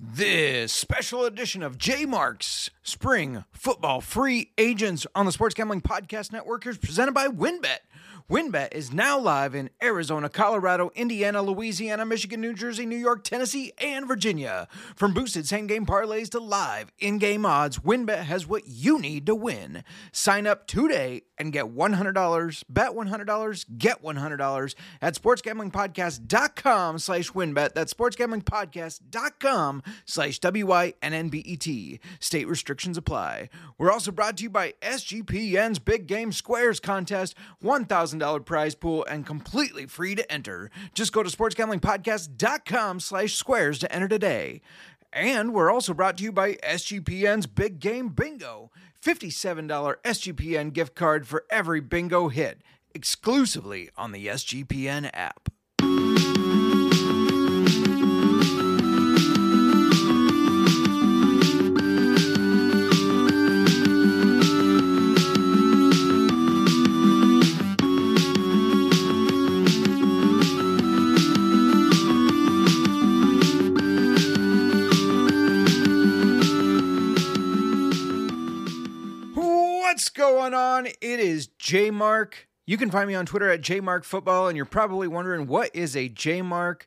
This special edition of J Mark's Spring Football Free Agents on the Sports Gambling Podcast Network is presented by WinBet. WinBet is now live in Arizona, Colorado, Indiana, Louisiana, Michigan, New Jersey, New York, Tennessee, and Virginia. From boosted same-game parlays to live in-game odds, WinBet has what you need to win. Sign up today and get $100, bet $100, get $100 at sportsgamblingpodcast.com/winbet. That's sportsgamblingpodcast.com/WYNNBET. State restrictions apply. We're also brought to you by SGPN's Big Game Squares Contest, $1,000 prize pool, and completely free to enter. Just go to sportsgamblingpodcast.com/squares to enter today. And we're also brought to you by SGPN's Big Game Bingo, $57 SGPN gift card for every bingo hit, exclusively on the SGPN app. What's going on? It is J Mark. You can find me on Twitter at JMarkFootball, and you're probably wondering, what is a J Mark?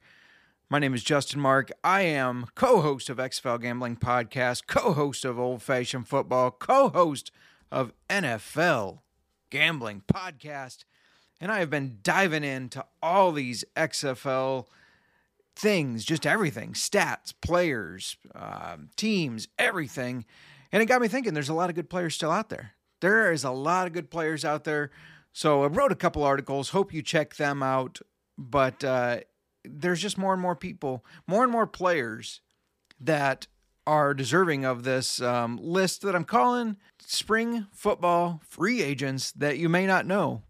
My name is Justin Mark. I am co-host of XFL Gambling Podcast, co-host of Old Fashioned Football, co-host of NFL Gambling Podcast, and I have been diving into all these XFL things, just everything, stats, players, teams, everything, and it got me thinking there's a lot of good players still out there. There is a lot of good players out there, so I wrote a couple articles. Hope you check them out, but there's just more and more people, more and more players that are deserving of this list that I'm calling Spring Football Free Agents that you may not know,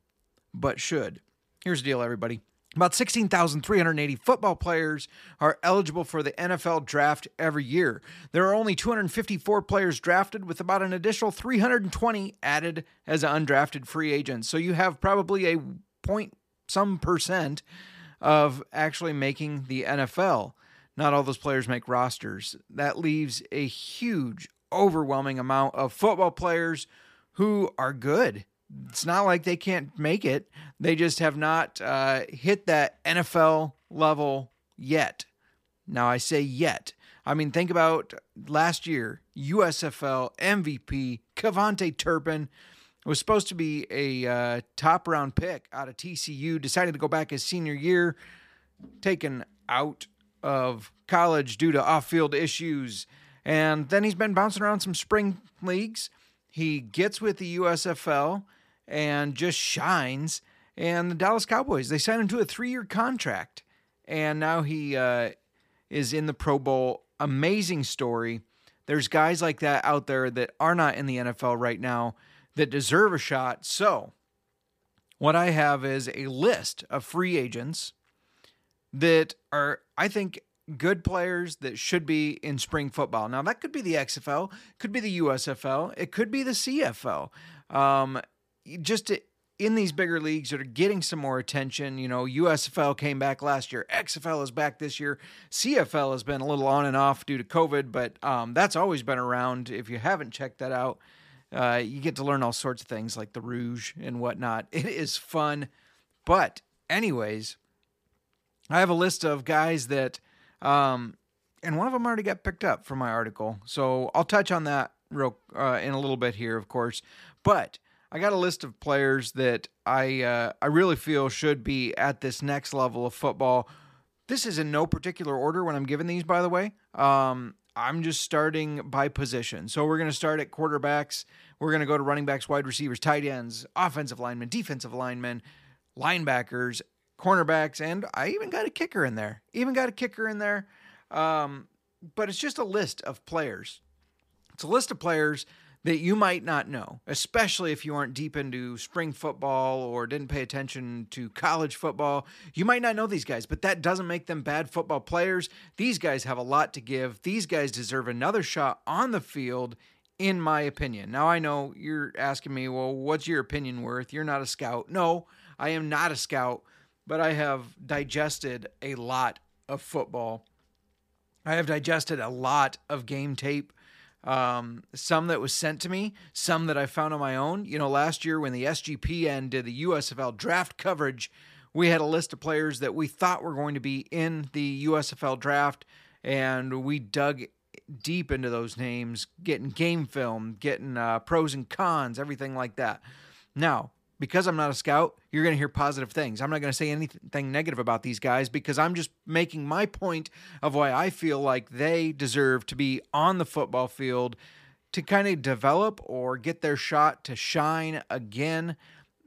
but should. Here's the deal, everybody. About 16,380 football players are eligible for the NFL draft every year. There are only 254 players drafted, with about an additional 320 added as undrafted free agents. So you have probably a point some percent of actually making the NFL. Not all those players make rosters. That leaves a huge, overwhelming amount of football players who are good. It's not like they can't make it. They just have not hit that NFL level yet. Now, I say yet. I mean, think about last year. USFL MVP Cavante Turpin was supposed to be a top-round pick out of TCU, decided to go back his senior year, taken out of college due to off-field issues. And then he's been bouncing around some spring leagues. He gets with the USFL and just shines. And the Dallas Cowboys, they signed him to a 3-year contract. And now he is in the Pro Bowl. Amazing story. There's guys like that out there that are not in the NFL right now that deserve a shot. So what I have is a list of free agents that are, I think, good players that should be in spring football. Now, that could be the XFL, could be the USFL, it could be the CFL. In these bigger leagues that are getting some more attention, you know, USFL came back last year, XFL is back this year, CFL has been a little on and off due to COVID, but that's always been around. If you haven't checked that out, you get to learn all sorts of things like the Rouge and whatnot. It is fun. But anyways, I have a list of guys that and one of them already got picked up from my article, so I'll touch on that in a little bit here, of course. But I got a list of players that I really feel should be at this next level of football. This is in no particular order when I'm giving these, by the way. I'm just starting by position. So we're going to start at quarterbacks. We're going to go to running backs, wide receivers, tight ends, offensive linemen, defensive linemen, linebackers, cornerbacks, and I even got a kicker in there. But it's just a list of players. It's a list of players that you might not know, especially if you aren't deep into spring football or didn't pay attention to college football. You might not know these guys, but that doesn't make them bad football players. These guys have a lot to give. These guys deserve another shot on the field, in my opinion. Now, I know you're asking me, well, what's your opinion worth? You're not a scout. No, I am not a scout. But I have digested a lot of football I have digested a lot of game tape, some that was sent to me, some that I found on my own. You know, last year when the SGPN did the USFL draft coverage, we had a list of players that we thought were going to be in the USFL draft, and we dug deep into those names, getting game film, getting pros and cons, everything like that. Now, because I'm not a scout, you're going to hear positive things. I'm not going to say anything negative about these guys because I'm just making my point of why I feel like they deserve to be on the football field to kind of develop or get their shot to shine again.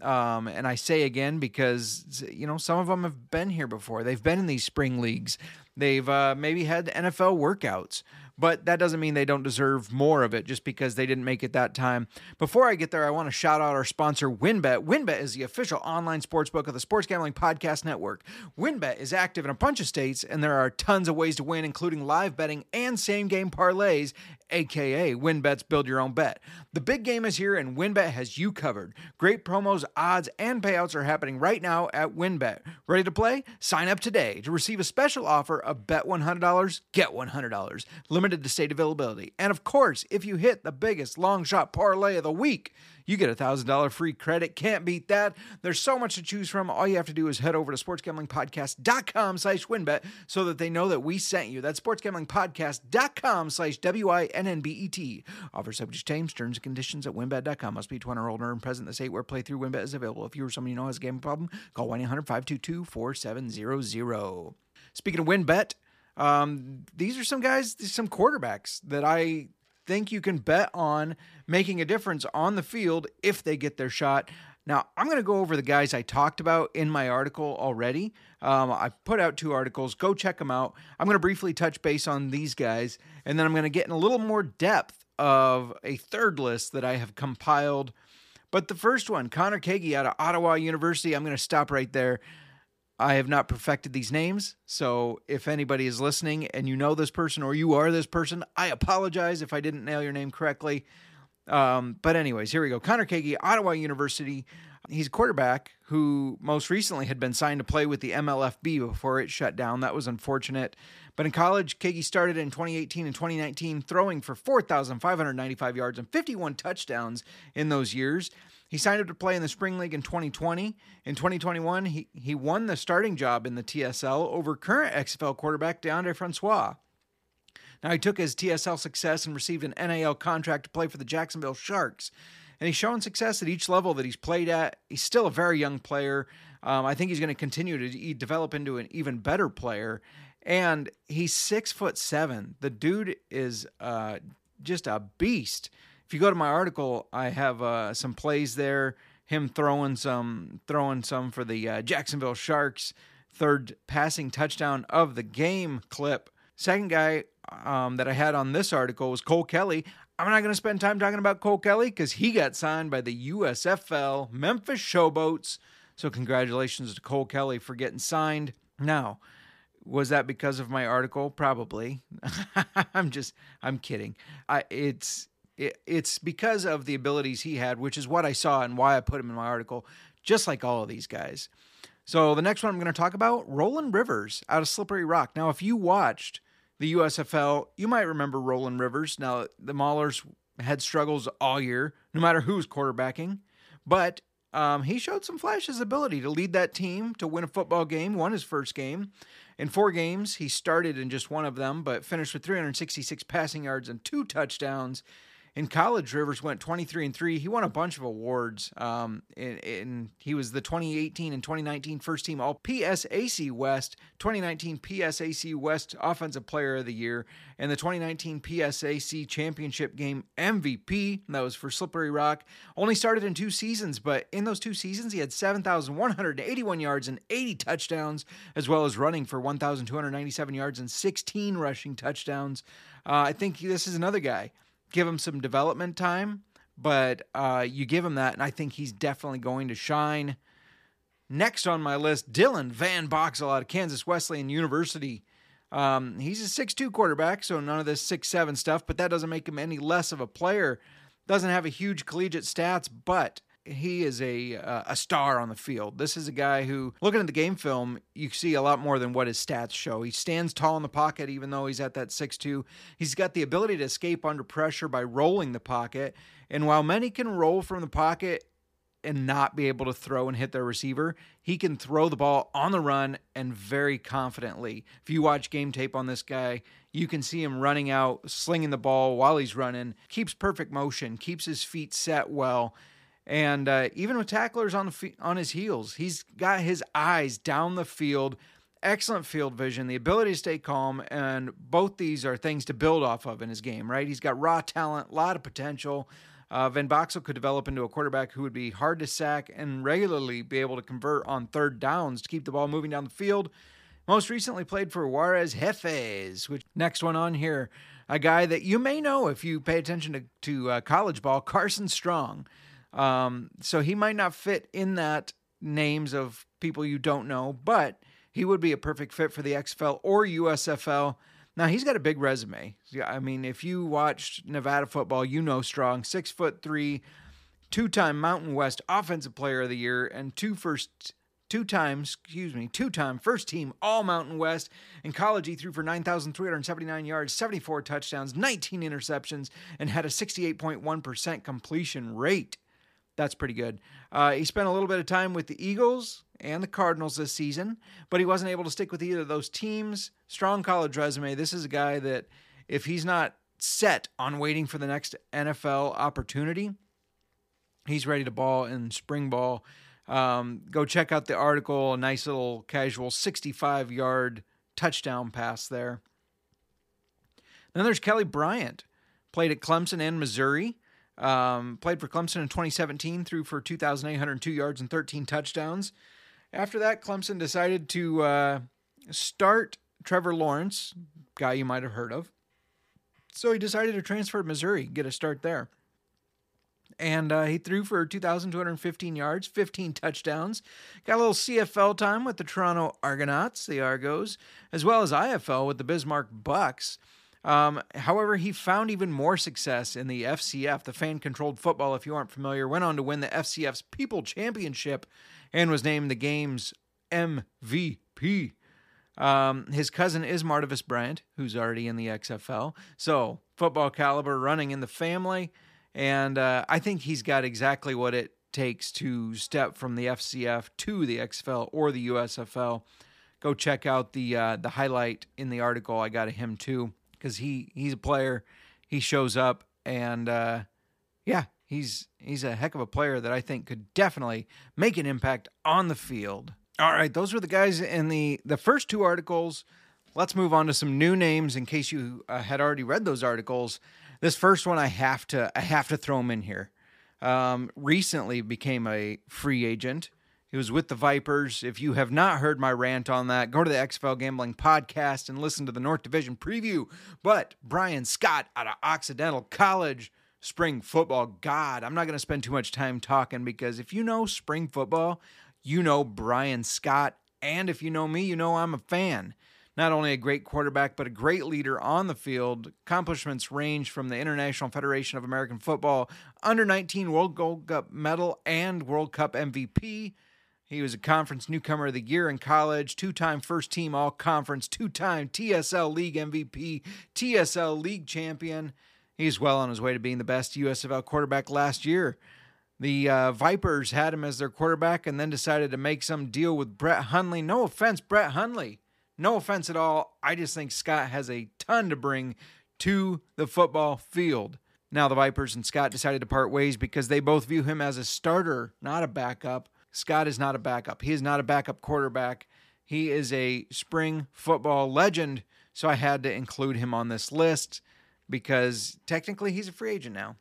And I say again because, you know, some of them have been here before. They've been in these spring leagues. They've maybe had NFL workouts. But that doesn't mean they don't deserve more of it just because they didn't make it that time. Before I get there, I want to shout out our sponsor, WinBet. WinBet is the official online sportsbook of the Sports Gambling Podcast Network. WinBet is active in a bunch of states, and there are tons of ways to win, including live betting and same-game parlays, a.k.a. WinBet's Build Your Own Bet. The big game is here, and WinBet has you covered. Great promos, odds, and payouts are happening right now at WinBet. Ready to play? Sign up today to receive a special offer of bet $100, get $100. Limited to state availability. And of course, if you hit the biggest long shot parlay of the week, you get a $1,000 free credit. Can't beat that. There's so much to choose from. All you have to do is head over to sportsgamblingpodcast.com/winbet so that they know that we sent you. That's sportsgamblingpodcast.com/WINNBET. Offer subject to terms and conditions at winbet.com. Must be 20 or older and present in the state where playthrough winbet is available. If you or someone you know has a gambling problem, call 1-800-522-4700. Speaking of WinBet, these are some guys, some quarterbacks that I think you can bet on making a difference on the field if they get their shot. Now, I'm going to go over the guys I talked about in my article already. I put out two articles. Go check them out. I'm going to briefly touch base on these guys, and then I'm going to get in a little more depth of a third list that I have compiled. But the first one, Connor Kagey out of Ottawa University. I'm going to stop right there. I have not perfected these names, so if anybody is listening and you know this person or you are this person, I apologize if I didn't nail your name correctly. But anyways, here we go. Connor Kagey, Ottawa University. He's a quarterback who most recently had been signed to play with the MLFB before it shut down. That was unfortunate. But in college, Kagey started in 2018 and 2019, throwing for 4,595 yards and 51 touchdowns in those years. He signed up to play in the Spring League in 2020. In 2021, he won the starting job in the TSL over current XFL quarterback DeAndre Francois. Now, he took his TSL success and received an NAL contract to play for the Jacksonville Sharks. And he's shown success at each level that he's played at. He's still a very young player. I think he's going to continue to develop into an even better player. And he's 6'7". The dude is just a beast. If you go to my article, I have some plays there. Him throwing some for the Jacksonville Sharks. Third passing touchdown of the game clip. Second guy that I had on this article was Cole Kelly. I'm not going to spend time talking about Cole Kelly because he got signed by the USFL Memphis Showboats. So congratulations to Cole Kelly for getting signed. Now, was that because of my article? Probably. I'm kidding. It's because of the abilities he had, which is what I saw and why I put him in my article, just like all of these guys. So the next one I'm going to talk about, Roland Rivers out of Slippery Rock. Now, if you watched the USFL, you might remember Roland Rivers. Now, the Maulers had struggles all year, no matter who's quarterbacking, but he showed some flashes of ability to lead that team to win a football game, won his first game. In 4 games, he started in just one of them, but finished with 366 passing yards and 2 touchdowns. In college, Rivers went 23-3. He won a bunch of awards. He was the 2018 and 2019 first team All PSAC West, 2019 PSAC West Offensive Player of the Year, and the 2019 PSAC Championship Game MVP. That was for Slippery Rock. Only started in 2 seasons, but in those 2 seasons, he had 7,181 yards and 80 touchdowns, as well as running for 1,297 yards and 16 rushing touchdowns. I think this is another guy. Give him some development time, but you give him that, and I think he's definitely going to shine. Next on my list, Dylan Van Boxel out of Kansas Wesleyan University. He's a 6'2 quarterback, so none of this 6'7 stuff, but that doesn't make him any less of a player. Doesn't have a huge collegiate stats, but he is a star on the field. This is a guy who, looking at the game film, you see a lot more than what his stats show. He stands tall in the pocket, even though he's at that 6'2". He's got the ability to escape under pressure by rolling the pocket. And while many can roll from the pocket and not be able to throw and hit their receiver, he can throw the ball on the run and very confidently. If you watch game tape on this guy, you can see him running out, slinging the ball while he's running, keeps perfect motion, keeps his feet set well, and even with tacklers on his heels, he's got his eyes down the field, excellent field vision, the ability to stay calm, and both these are things to build off of in his game, right? He's got raw talent, a lot of potential. Van Boxel could develop into a quarterback who would be hard to sack and regularly be able to convert on third downs to keep the ball moving down the field. Most recently played for Juarez Jefes, which next one on here, a guy that you may know if you pay attention to college ball, Carson Strong. So he might not fit in that names of people you don't know, but he would be a perfect fit for the XFL or USFL. Now, he's got a big resume. I mean, if you watched Nevada football, you know Strong. 6'3", two-time Mountain West Offensive Player of the Year, and two-time first-team All-Mountain West. In college, he threw for 9,379 yards, 74 touchdowns, 19 interceptions, and had a 68.1% completion rate. That's pretty good. He spent a little bit of time with the Eagles and the Cardinals this season, but he wasn't able to stick with either of those teams. Strong college resume. This is a guy that if he's not set on waiting for the next NFL opportunity, he's ready to ball in spring ball. Go check out the article, a nice little casual 65-yard touchdown pass there. Then there's Kelly Bryant, played at Clemson and Missouri. Played for Clemson in 2017, threw for 2,802 yards and 13 touchdowns. After that, Clemson decided to start Trevor Lawrence, guy you might have heard of. So he decided to transfer to Missouri, get a start there. And he threw for 2,215 yards, 15 touchdowns. Got a little CFL time with the Toronto Argonauts, the Argos, as well as IFL with the Bismarck Bucks. However, he found even more success in the FCF, the fan-controlled football, if you aren't familiar, went on to win the FCF's People Championship and was named the game's MVP. His cousin is Martavis Bryant, who's already in the XFL. So football caliber running in the family, and I think he's got exactly what it takes to step from the FCF to the XFL or the USFL. Go check out the highlight in the article I got of him, too. Because he's a player, he shows up, and he's a heck of a player that I think could definitely make an impact on the field. All right, those were the guys in the first two articles. Let's move on to some new names in case you had already read those articles. This first one I have to throw him in here. Recently became a free agent. It was with the Vipers. If you have not heard my rant on that, go to the XFL Gambling Podcast and listen to the North Division preview. But Brian Scott out of Occidental College, spring football god. I'm not going to spend too much time talking because if you know spring football, you know Brian Scott. And if you know me, you know I'm a fan. Not only a great quarterback, but a great leader on the field. Accomplishments range from the International Federation of American Football, Under-19 World Gold Cup medal, and World Cup MVP. He was a conference newcomer of the year in college, two-time first-team all-conference, two-time TSL League MVP, TSL League champion. He's well on his way to being the best USFL quarterback last year. The Vipers had him as their quarterback and then decided to make some deal with Brett Hundley. No offense, Brett Hundley. No offense at all. I just think Scott has a ton to bring to the football field. Now the Vipers and Scott decided to part ways because they both view him as a starter, not a backup. Scott is not a backup. He is not a backup quarterback. He is a spring football legend, so I had to include him on this list because technically he's a free agent now.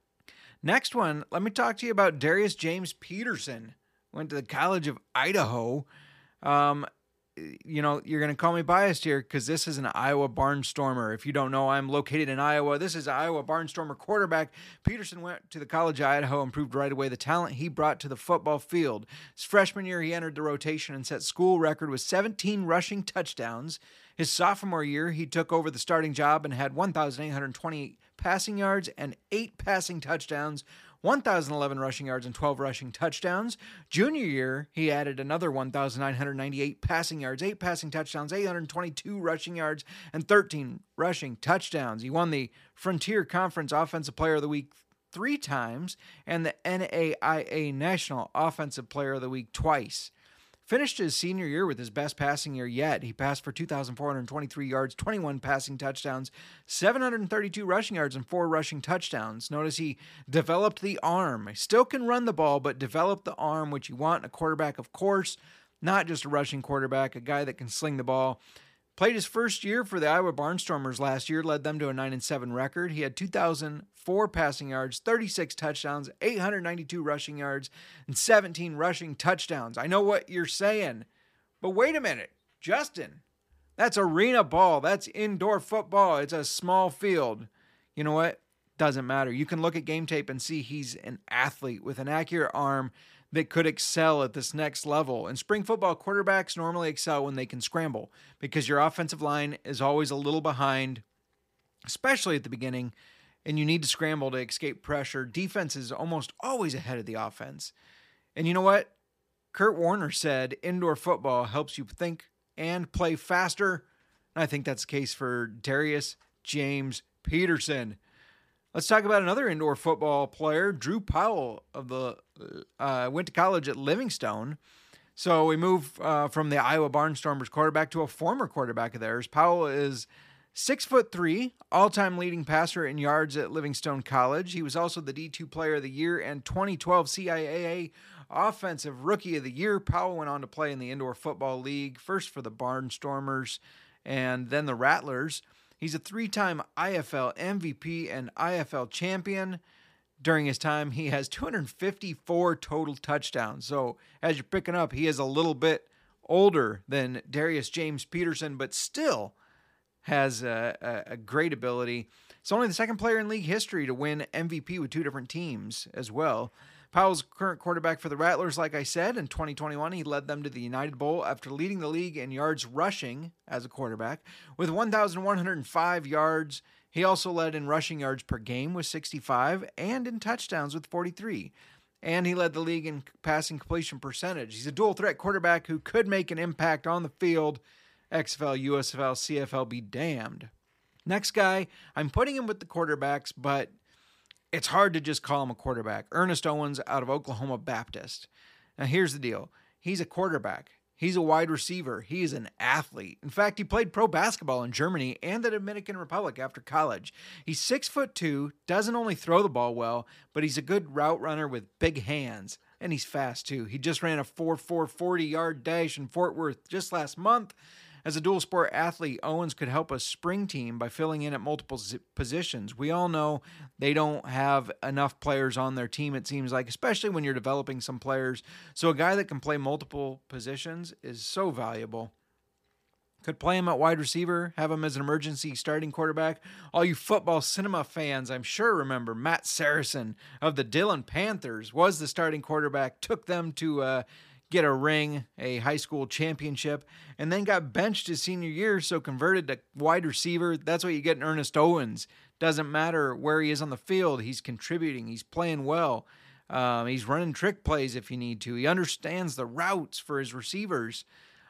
Next one, let me talk to you about Darius James Peterson. Went to the College of Idaho. You're going to call me biased here because this is an Iowa Barnstormer. If you don't know, I'm located in Iowa. This is Iowa Barnstormer quarterback. Peterson went to the College of Idaho and proved right away the talent he brought to the football field. His freshman year, he entered the rotation and set school record with 17 rushing touchdowns. His sophomore year, he took over the starting job and had 1,828 passing yards and 8 passing touchdowns, 1,011 rushing yards and 12 rushing touchdowns. Junior year, he added another 1,998 passing yards, 8 passing touchdowns, 822 rushing yards, and 13 rushing touchdowns. He won the Frontier Conference Offensive Player of the Week 3 times and the NAIA National Offensive Player of the Week twice. Finished his senior year with his best passing year yet. He passed for 2,423 yards, 21 passing touchdowns, 732 rushing yards, and 4 rushing touchdowns. Notice he developed the arm. He still can run the ball, but develop the arm, which you want in a quarterback, of course, not just a rushing quarterback, a guy that can sling the ball. Played his first year for the Iowa Barnstormers last year, led them to a 9-7 record. He had 2,004 passing yards, 36 touchdowns, 892 rushing yards, and 17 rushing touchdowns. I know what you're saying, but wait a minute, Justin, that's arena ball. That's indoor football. It's a small field. You know what? Doesn't matter. You can look at game tape and see he's an athlete with an accurate arm that could excel at this next level. In spring football, quarterbacks normally excel when they can scramble because your offensive line is always a little behind, especially at the beginning, and you need to scramble to escape pressure. Defense is almost always ahead of the offense. And you know what? Kurt Warner said indoor football helps you think and play faster. And I think that's the case for Darius James Peterson. Let's talk about another indoor football player, Drew Powell, of the went to college at Livingstone. So we move from the Iowa Barnstormers quarterback to a former quarterback of theirs. Powell is 6'3", all-time leading passer in yards at Livingstone College. He was also the D2 Player of the Year and 2012 CIAA Offensive Rookie of the Year. Powell went on to play in the Indoor Football League, first for the Barnstormers and then the Rattlers. He's a 3-time IFL MVP and IFL champion. During his time, he has 254 total touchdowns. So as you're picking up, he is a little bit older than Darius James Peterson, but still has a great ability. He's only the second player in league history to win MVP with 2 different teams as well. Powell's current quarterback for the Rattlers, like I said, in 2021, he led them to the United Bowl after leading the league in yards rushing as a quarterback with 1,105 yards. He also led in rushing yards per game with 65 and in touchdowns with 43. And he led the league in passing completion percentage. He's a dual threat quarterback who could make an impact on the field. XFL, USFL, CFL be damned. Next guy, I'm putting him with the quarterbacks, but it's hard to just call him a quarterback. Ernest Owens out of Oklahoma Baptist. Now, here's the deal. He's a quarterback. He's a wide receiver. He is an athlete. In fact, he played pro basketball in Germany and the Dominican Republic after college. He's 6'2", doesn't only throw the ball well, but he's a good route runner with big hands, and he's fast too. He just ran a 40-yard dash in Fort Worth just last month. As a dual-sport athlete, Owens could help a spring team by filling in at multiple positions. We all know they don't have enough players on their team, it seems like, especially when you're developing some players. So a guy that can play multiple positions is so valuable. Could play him at wide receiver, have him as an emergency starting quarterback. All you football cinema fans, I'm sure, remember Matt Saracen of the Dillon Panthers was the starting quarterback, took them to get a ring, a high school championship, and then got benched his senior year, so converted to wide receiver. That's what you get in Ernest Owens. Doesn't matter where he is on the field, he's contributing, he's playing well, he's running trick plays if you need to. He understands the routes for his receivers.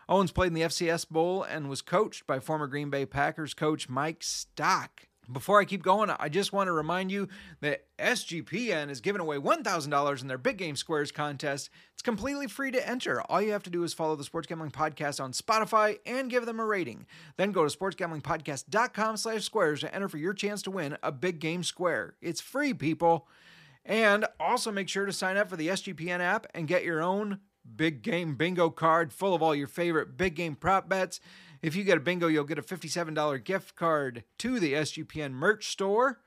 Owens played in the FCS Bowl and was coached by former Green Bay Packers coach Mike Stock. Before I keep going, I just want to remind you that SGPN is giving away $1,000 in their Big Game Squares contest. It's completely free to enter. All you have to do is follow the Sports Gambling Podcast on Spotify and give them a rating. Then go to sportsgamblingpodcast.com/squares to enter for your chance to win a Big Game Square. It's free, people. And also make sure to sign up for the SGPN app and get your own Big Game Bingo card full of all your favorite big game prop bets. If you get a bingo, you'll get a $57 gift card to the SGPN merch store.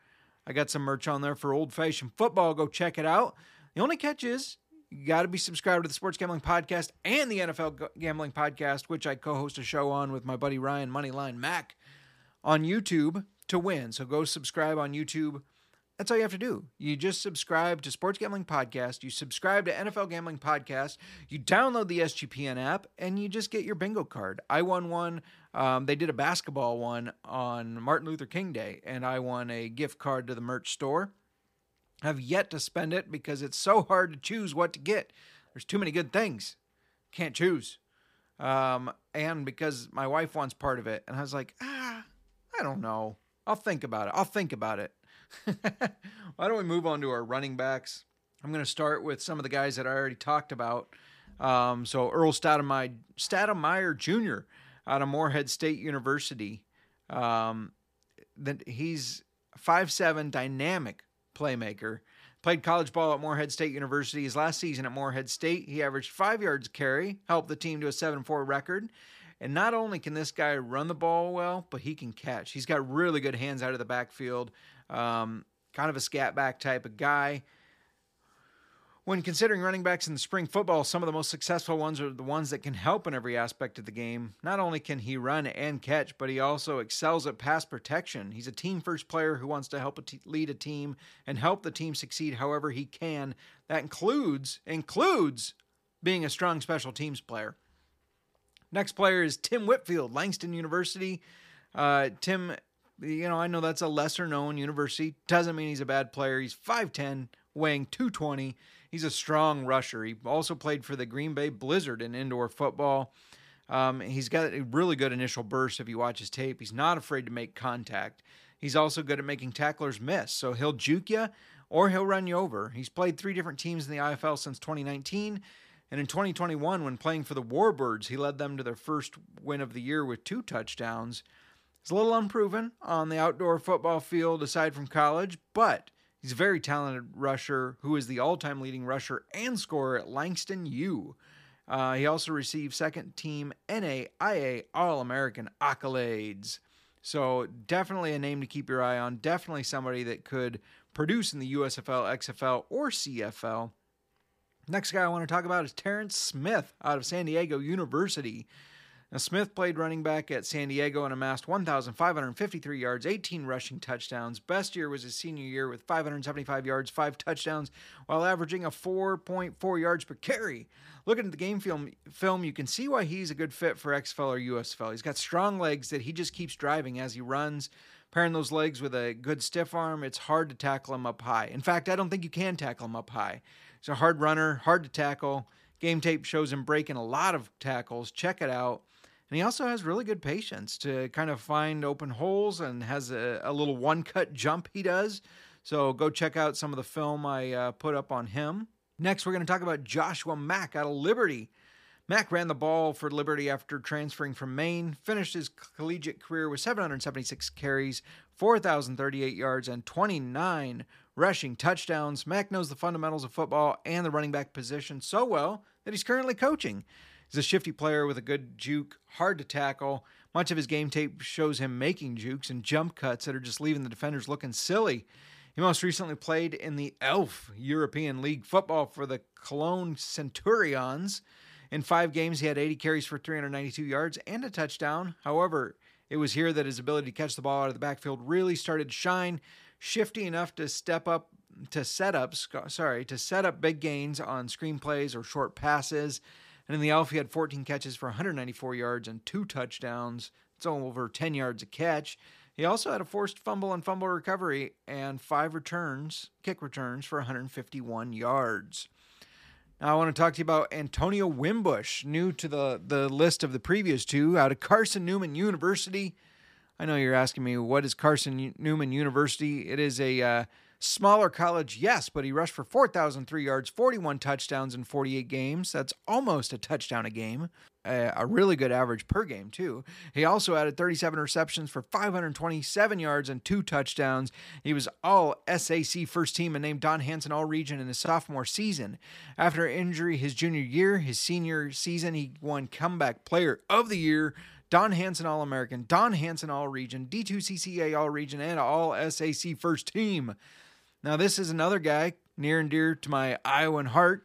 I got some merch on there for old-fashioned football. Go check it out. The only catch is you got to be subscribed to the Sports Gambling Podcast and the NFL Gambling Podcast, which I co-host a show on with my buddy Ryan Moneyline Mac on YouTube to win. So go subscribe on YouTube. That's all you have to do. You just subscribe to Sports Gambling Podcast. You subscribe to NFL Gambling Podcast. You download the SGPN app, and you just get your bingo card. I won one. They did a basketball one on Martin Luther King Day, and I won a gift card to the merch store. have yet to spend it because it's so hard to choose what to get. There's too many good things. Can't choose. And because my wife wants part of it. And I was like, I don't know. I'll think about it. Why don't we move on to our running backs? I'm going to start with some of the guys that I already talked about. So Earl Stoudemire Jr. out of Moorhead State University. That he's 5'7", dynamic playmaker. Played college ball at Moorhead State University. His last season at Moorhead State, he averaged 5 yards carry, helped the team to a 7-4 record. And not only can this guy run the ball well, but he can catch. He's got really good hands out of the backfield. Kind of a scat back type of guy. When considering running backs in the spring football, some of the most successful ones are the ones that can help in every aspect of the game. Not only can he run and catch, but he also excels at pass protection. He's a team-first player who wants to help lead a team and help the team succeed however he can. That includes being a strong special teams player. Next player is Tim Whitfield, Langston University. Tim, I know that's a lesser-known university. Doesn't mean he's a bad player. He's 5'10", weighing 220. He's a strong rusher. He also played for the Green Bay Blizzard in indoor football. He's got a really good initial burst if you watch his tape. He's not afraid to make contact. He's also good at making tacklers miss. So he'll juke you or he'll run you over. He's played 3 different teams in the IFL since 2019. And in 2021, when playing for the Warbirds, he led them to their first win of the year with 2 touchdowns. He's a little unproven on the outdoor football field aside from college, but he's a very talented rusher who is the all-time leading rusher and scorer at Langston U. He also received second-team NAIA All-American accolades. So definitely a name to keep your eye on. Definitely somebody that could produce in the USFL, XFL, or CFL. Next guy I want to talk about is Terrence Smith out of San Diego University. Now, Smith played running back at San Diego and amassed 1,553 yards, 18 rushing touchdowns. Best year was his senior year with 575 yards, 5 touchdowns, while averaging a 4.4 yards per carry. Looking at the game film, you can see why he's a good fit for XFL or USFL. He's got strong legs that he just keeps driving as he runs. Pairing those legs with a good stiff arm, it's hard to tackle him up high. In fact, I don't think you can tackle him up high. He's a hard runner, hard to tackle. Game tape shows him breaking a lot of tackles. Check it out. And he also has really good patience to kind of find open holes and has a little one-cut jump he does. So go check out some of the film I put up on him. Next, we're going to talk about Joshua Mack out of Liberty. Mack ran the ball for Liberty after transferring from Maine, finished his collegiate career with 776 carries, 4,038 yards, and 29 rushing touchdowns. Mack knows the fundamentals of football and the running back position so well that he's currently coaching. He's a shifty player with a good juke, hard to tackle. Much of his game tape shows him making jukes and jump cuts that are just leaving the defenders looking silly. He most recently played in the ELF European League football for the Cologne Centurions. In 5 games, he had 80 carries for 392 yards and a touchdown. However, it was here that his ability to catch the ball out of the backfield really started to shine. Shifty enough to set up big gains on screenplays or short passes. And in the elf, he had 14 catches for 194 yards and 2 touchdowns. It's over 10 yards a catch. He also had a forced fumble and fumble recovery and 5 kick returns for 151 yards. Now I want to talk to you about Antonio Wimbush, new to the list of the previous 2, out of Carson Newman University. I know you're asking me, what is Carson Newman University? It is a smaller college, yes, but he rushed for 4,003 yards, 41 touchdowns in 48 games. That's almost a touchdown a game. A really good average per game, too. He also added 37 receptions for 527 yards and 2 touchdowns. He was all-SAC first team and named Don Hanson All-Region in his sophomore season. After injury his junior year, his senior season, he won Comeback Player of the Year, Don Hanson All-American, Don Hanson All-Region, D2CCA All-Region, and All-SAC first team. Now, this is another guy near and dear to my Iowan heart,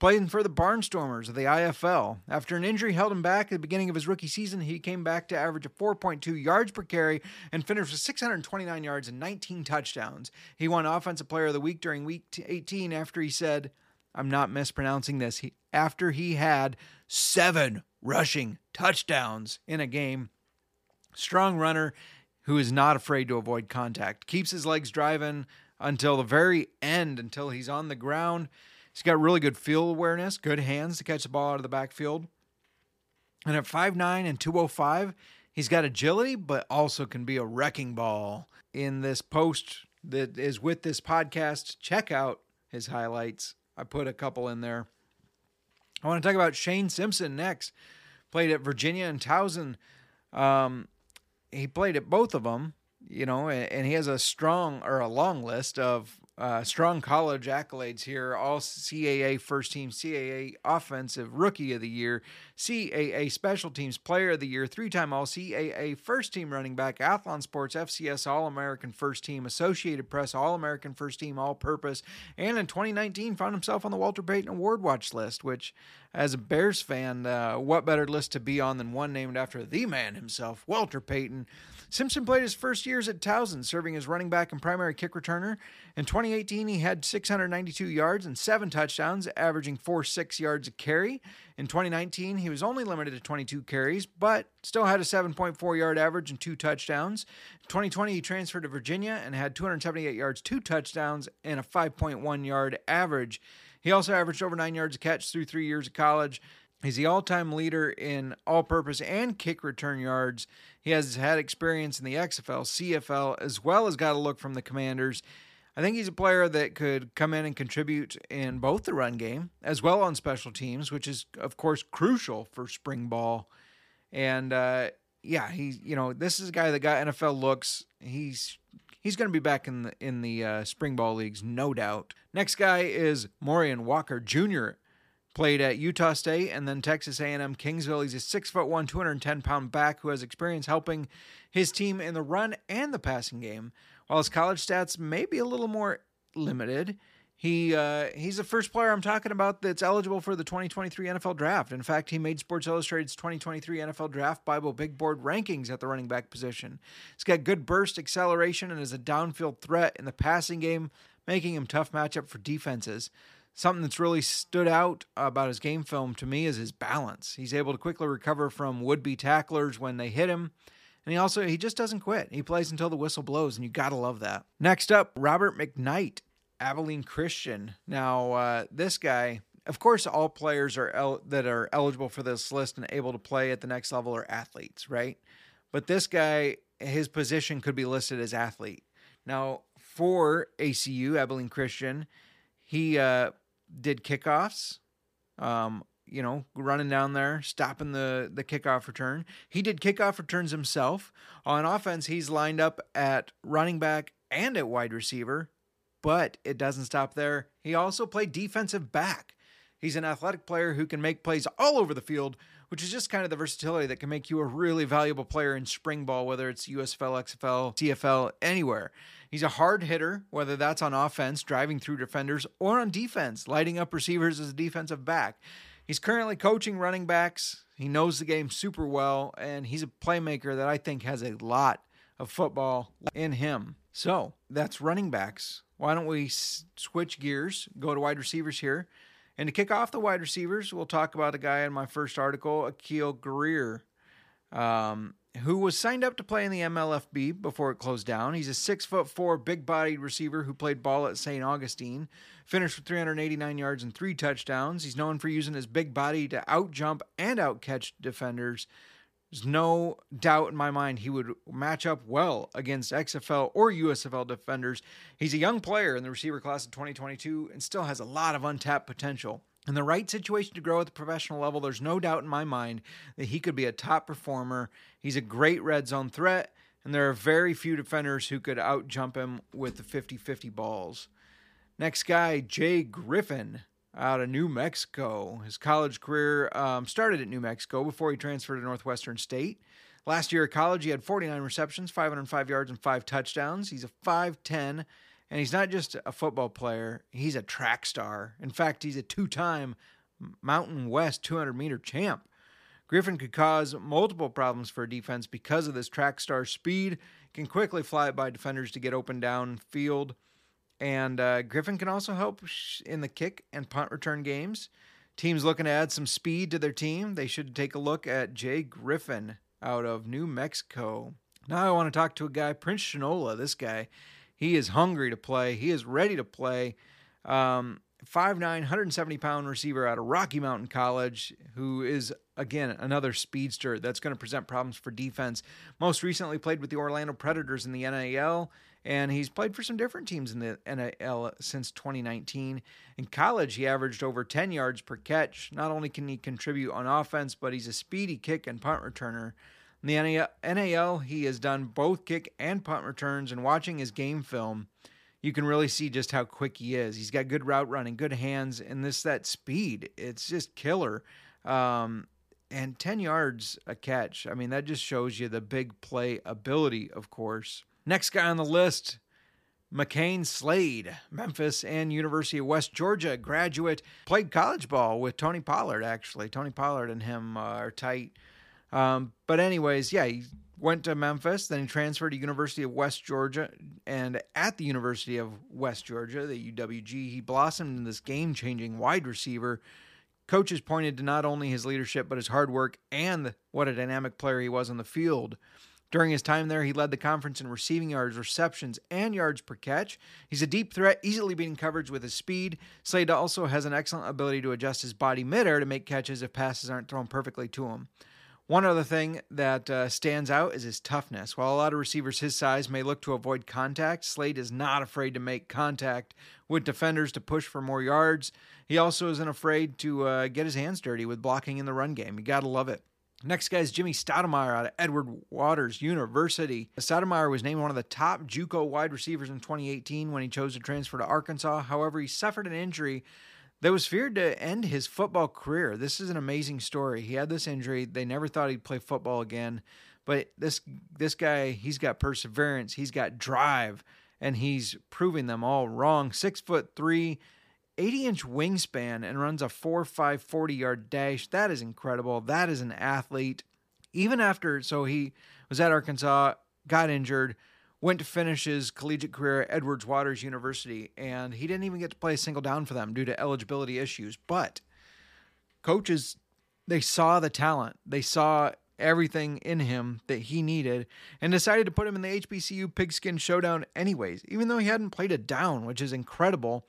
playing for the Barnstormers of the IFL. After an injury held him back at the beginning of his rookie season, he came back to average of 4.2 yards per carry and finished with 629 yards and 19 touchdowns. He won Offensive Player of the Week during Week 18 after he said, I'm not mispronouncing this, after he had 7 rushing touchdowns in a game. Strong runner who is not afraid to avoid contact. Keeps his legs driving, until the very end, until he's on the ground. He's got really good field awareness, good hands to catch the ball out of the backfield. And at 5'9 and 205, he's got agility, but also can be a wrecking ball. In this post that is with this podcast, check out his highlights. I put a couple in there. I want to talk about Shane Simpson next. Played at Virginia and Towson. He played at both of them, you know, and he has a strong or a long list of strong college accolades here. All CAA first team, CAA offensive rookie of the year, CAA special teams player of the year, three-time all CAA first team running back, Athlon Sports FCS All-American first team, Associated Press All-American first team all-purpose, and in 2019 found himself on the Walter Payton Award watch list, which as a Bears fan, what better list to be on than one named after the man himself, Walter Payton. Simpson played his first years at Towson, serving as running back and primary kick returner. In 2018, he had 692 yards and 7 touchdowns, averaging 4.6 yards a carry. In 2019, he was only limited to 22 carries, but still had a 7.4-yard average and 2 touchdowns. In 2020, he transferred to Virginia and had 278 yards, 2 touchdowns, and a 5.1-yard average. He also averaged over 9 yards a catch through 3 years of college. He's the all-time leader in all-purpose and kick return yards. He has had experience in the XFL, CFL, as well as got a look from the Commanders. I think he's a player that could come in and contribute in both the run game as well on special teams, which is, of course, crucial for spring ball. And, he's, you know, this is a guy that got NFL looks. He's going to be back in the spring ball leagues, no doubt. Next guy is Morian Walker Jr., played at Utah State and then Texas A&M Kingsville. He's a 6'1", 210-pound back who has experience helping his team in the run and the passing game. While his college stats may be a little more limited, he's the first player I'm talking about that's eligible for the 2023 NFL Draft. In fact, he made Sports Illustrated's 2023 NFL Draft Bible Big Board rankings at the running back position. He's got good burst acceleration and is a downfield threat in the passing game, making him a tough matchup for defenses. Something that's really stood out about his game film to me is his balance. He's able to quickly recover from would-be tacklers when they hit him. And he just doesn't quit. He plays until the whistle blows, and you got to love that. Next up, Robert McKnight, Abilene Christian. Now, this guy, of course, all players that are eligible for this list and able to play at the next level are athletes, right? But this guy, his position could be listed as athlete. Now, for ACU, Abilene Christian, he did kickoffs, running down there, stopping the kickoff return. He did kickoff returns himself. On offense, he's lined up at running back and at wide receiver, but it doesn't stop there. He also played defensive back. He's an athletic player who can make plays all over the field, which is just kind of the versatility that can make you a really valuable player in spring ball, whether it's USFL, XFL, CFL, anywhere. He's a hard hitter, whether that's on offense, driving through defenders, or on defense, lighting up receivers as a defensive back. He's currently coaching running backs. He knows the game super well, and he's a playmaker that I think has a lot of football in him. So that's running backs. Why don't we switch gears, go to wide receivers here. And to kick off the wide receivers, we'll talk about a guy in my first article, Akil Greer, who was signed up to play in the MLFB before it closed down. He's a 6'4", big-bodied receiver who played ball at St. Augustine, finished with 389 yards and 3 touchdowns. He's known for using his big body to out-jump and out-catch defenders. There's no doubt in my mind he would match up well against XFL or USFL defenders. He's a young player in the receiver class of 2022 and still has a lot of untapped potential. In the right situation to grow at the professional level, there's no doubt in my mind that he could be a top performer. He's a great red zone threat, and there are very few defenders who could out-jump him with the 50-50 balls. Next guy, Jay Griffin, out of New Mexico. His college career started at New Mexico before he transferred to Northwestern State. Last year at college, he had 49 receptions, 505 yards, and 5 touchdowns. He's a 5'10", and he's not just a football player. He's a track star. In fact, he's a 2-time Mountain West 200-meter champ. Griffin could cause multiple problems for a defense because of this track star speed. He can quickly fly by defenders to get open downfield. And Griffin can also help in the kick and punt return games. Teams looking to add some speed to their team, they should take a look at Jay Griffin out of New Mexico. Now I want to talk to a guy, Prince Shinola. This guy, He is hungry to play. He is ready to play. 5'9", 170-pound receiver out of Rocky Mountain College, who is, again, another speedster that's going to present problems for defense. Most recently played with the Orlando Predators in the NAL, and he's played for some different teams in the NAL since 2019. In college, he averaged over 10 yards per catch. Not only can he contribute on offense, but he's a speedy kick and punt returner. In the NAL, he has done both kick and punt returns, and watching his game film, you can really see just how quick he is. He's got good route running, good hands, and that speed. It's just killer. And 10 yards a catch. I mean, that just shows you the big play ability, of course. Next guy on the list, McCain Slade, Memphis and University of West Georgia graduate. Played college ball with Tony Pollard, actually. Tony Pollard and him are tight. But anyways, yeah, he went to Memphis, then he transferred to University of West Georgia, and at the University of West Georgia, the UWG, he blossomed into this game-changing wide receiver. Coaches pointed to not only his leadership, but his hard work and what a dynamic player he was on the field. During his time there, he led the conference in receiving yards, receptions, and yards per catch. He's a deep threat, easily beating coverage with his speed. Slade also has an excellent ability to adjust his body midair to make catches if passes aren't thrown perfectly to him. One other thing that stands out is his toughness. While a lot of receivers his size may look to avoid contact, Slade is not afraid to make contact with defenders to push for more yards. He also isn't afraid to get his hands dirty with blocking in the run game. You got to love it. Next guy is Jimmy Stoudemire out of Edward Waters University. Stoudemire was named one of the top JUCO wide receivers in 2018 when he chose to transfer to Arkansas. However, he suffered an injury that was feared to end his football career. This is an amazing story. He had this injury. They never thought he'd play football again. But this guy, he's got perseverance. He's got drive. And he's proving them all wrong. 6'3", 80-inch wingspan, and runs a 4.5, 40-yard dash. That is incredible. That is an athlete. Even after, so he was at Arkansas, got injured, went to finish his collegiate career at Edward Waters University, and he didn't even get to play a single down for them due to eligibility issues. But coaches, they saw the talent. They saw everything in him that he needed and decided to put him in the HBCU Pigskin Showdown anyways, even though he hadn't played a down, which is incredible.